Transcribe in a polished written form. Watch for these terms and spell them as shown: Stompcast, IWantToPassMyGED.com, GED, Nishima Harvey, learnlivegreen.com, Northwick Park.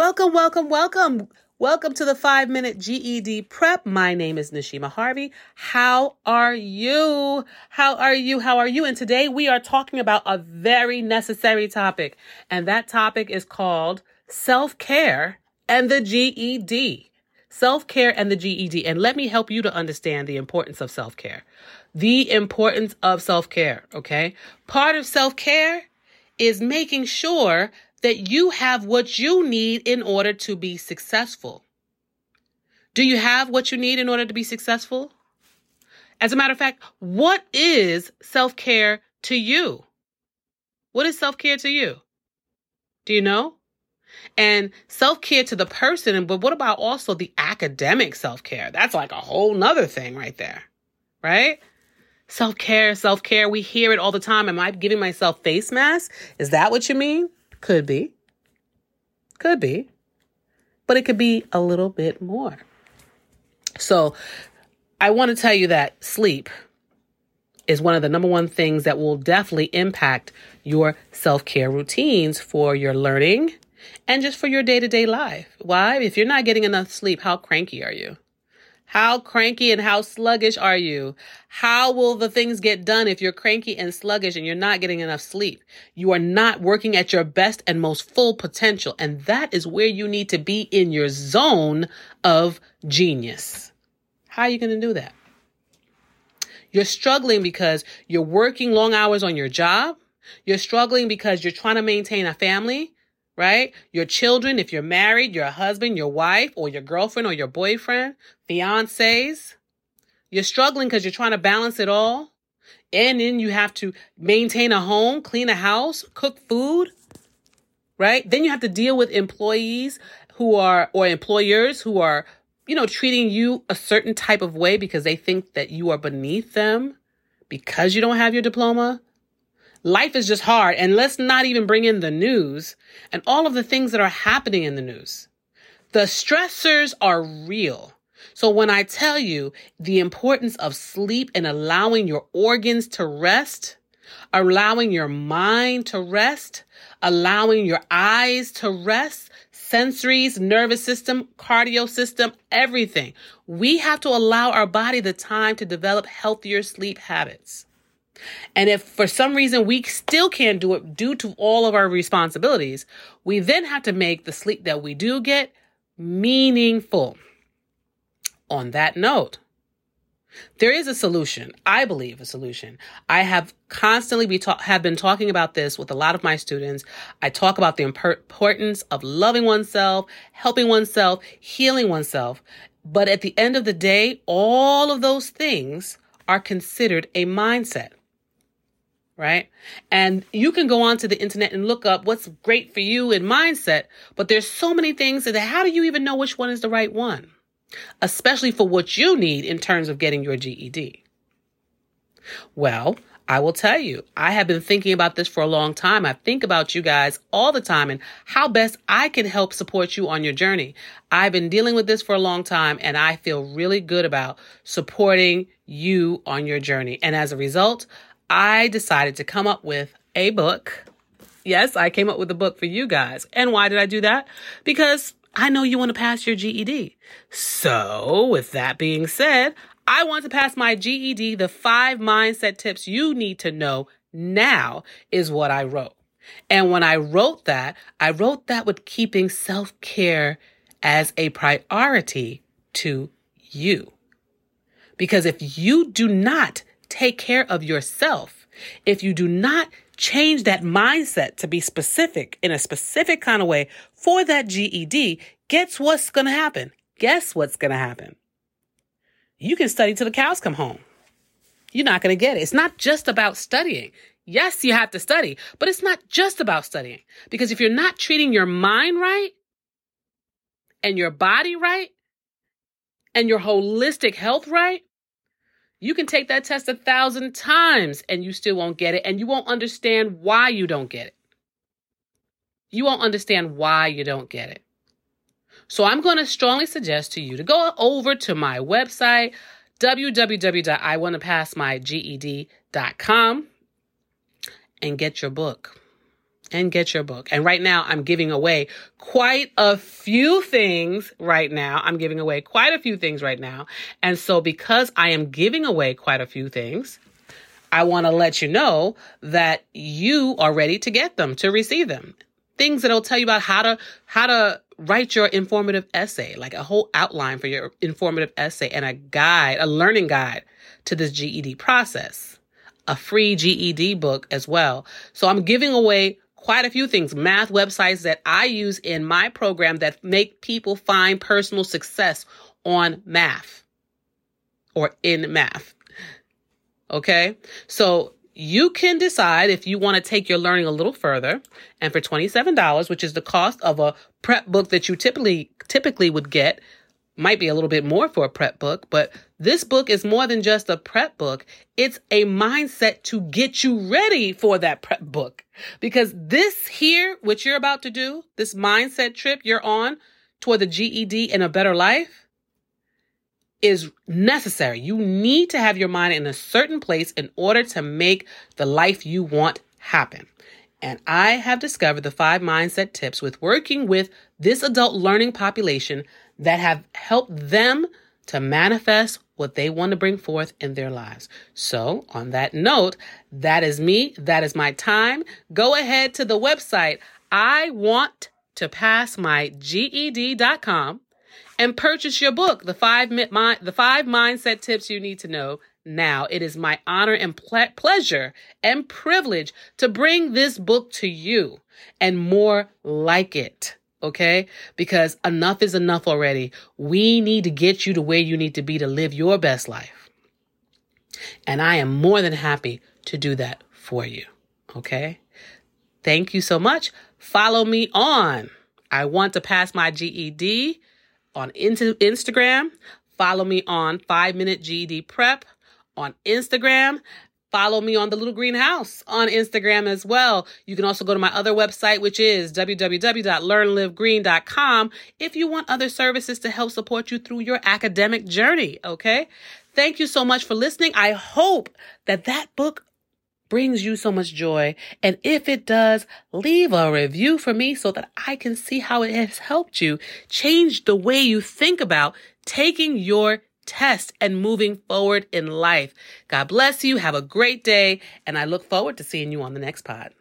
Welcome, welcome, welcome. Welcome to the 5-Minute GED Prep. My name is Nishima Harvey. How are you? And today we are talking about a very necessary topic. And that topic is called self-care and the GED. Self-care and the GED. And let me help you to understand the importance of self-care. Okay? Part of self-care is making sure that you have what you need in order to be successful. Do you have what you need in order to be successful? As a matter of fact, what is self-care to you? What is self-care to you? Do you know? And self-care to the person, but what about also the academic self-care? That's like a whole nother thing right there, right? Self-care. We hear it all the time. Am I giving myself face masks? Is that what you mean? Could be, but it could be a little bit more. So I want to tell you that sleep is one of the number one things that will definitely impact your self-care routines for your learning and just for your day-to-day life. Why? If you're not getting enough sleep, how cranky are you? How cranky and how sluggish are you? How will the things get done if you're cranky and sluggish and you're not getting enough sleep? You are not working at your best and most full potential. And that is where you need to be, in your zone of genius. How are you going to do that? You're struggling because you're working long hours on your job. You're struggling because you're trying to maintain a family, right? Your children, if you're married, your husband, your wife, or your girlfriend or your boyfriend, fiancés. You're struggling because you're trying to balance it all. And then you have to maintain a home, clean a house, cook food, right? Then you have to deal with employers who are, treating you a certain type of way because they think that you are beneath them because you don't have your diploma. Life is just hard, and let's not even bring in the news and all of the things that are happening in the news. The stressors are real. So when I tell you the importance of sleep and allowing your organs to rest, allowing your mind to rest, allowing your eyes to rest, sensories, nervous system, cardio system, everything. We have to allow our body the time to develop healthier sleep habits. And if for some reason we still can't do it due to all of our responsibilities, we then have to make the sleep that we do get meaningful. On that note, there is a solution. I believe a solution. I have constantly been talking about this with a lot of my students. I talk about the importance of loving oneself, helping oneself, healing oneself. But at the end of the day, all of those things are considered a mindset. Right? And you can go onto the internet and look up what's great for you in mindset, but there's so many things that how do you even know which one is the right one? Especially for what you need in terms of getting your GED. Well, I will tell you, I have been thinking about this for a long time. I think about you guys all the time and how best I can help support you on your journey. I've been dealing with this for a long time, and I feel really good about supporting you on your journey. And as a result, I decided to come up with a book. Yes, I came up with a book for you guys. And why did I do that? Because I know you want to pass your GED. So with that being said, I Want to Pass My GED, the 5 mindset tips you need to know now is what I wrote. And when I wrote that with keeping self-care as a priority to you. Because if you do not take care of yourself, if you do not change that mindset to be specific in a specific kind of way for that GED, guess what's going to happen? You can study till the cows come home. You're not going to get it. It's not just about studying. Yes, you have to study, but it's not just about studying, because if you're not treating your mind right and your body right and your holistic health right, you can take that test 1,000 times and you still won't get it, and you won't understand why you don't get it. So I'm going to strongly suggest to you to go over to my website, www.IWantToPassMyGED.com, and get your book. and get your book. And right now I'm giving away quite a few things right now. And so because I am giving away quite a few things, I want to let you know that you are ready to get them, to receive them. Things that'll tell you about how to write your informative essay, like a whole outline for your informative essay and a guide, a learning guide to this GED process, a free GED book as well. So I'm giving away quite a few things, math websites that I use in my program that make people find personal success on math or in math. Okay, so you can decide if you want to take your learning a little further. And for $27, which is the cost of a prep book that you typically would get, might be a little bit more for a prep book, but this book is more than just a prep book. It's a mindset to get you ready for that prep book. Because this here, what you're about to do, this mindset trip you're on toward the GED and a better life, is necessary. You need to have your mind in a certain place in order to make the life you want happen. And I have discovered the 5 mindset tips with working with this adult learning population that have helped them to manifest what they want to bring forth in their lives. So on that note, that is me. That is my time. Go ahead to the website, IWantToPassMyGED.com. And purchase your book, The Five Mindset Tips You Need to Know Now. It is my honor and pleasure and privilege to bring this book to you and more like it, okay? Because enough is enough already. We need to get you to where you need to be to live your best life. And I am more than happy to do that for you, okay? Thank you so much. Follow me on I Want to Pass My GED on Instagram, follow me on 5-Minute GED Prep on Instagram. Follow me on The Little Green House on Instagram as well. You can also go to my other website, which is www.learnlivegreen.com if you want other services to help support you through your academic journey, okay? Thank you so much for listening. I hope that book brings you so much joy. And if it does, leave a review for me so that I can see how it has helped you change the way you think about taking your test and moving forward in life. God bless you. Have a great day. And I look forward to seeing you on the next pod.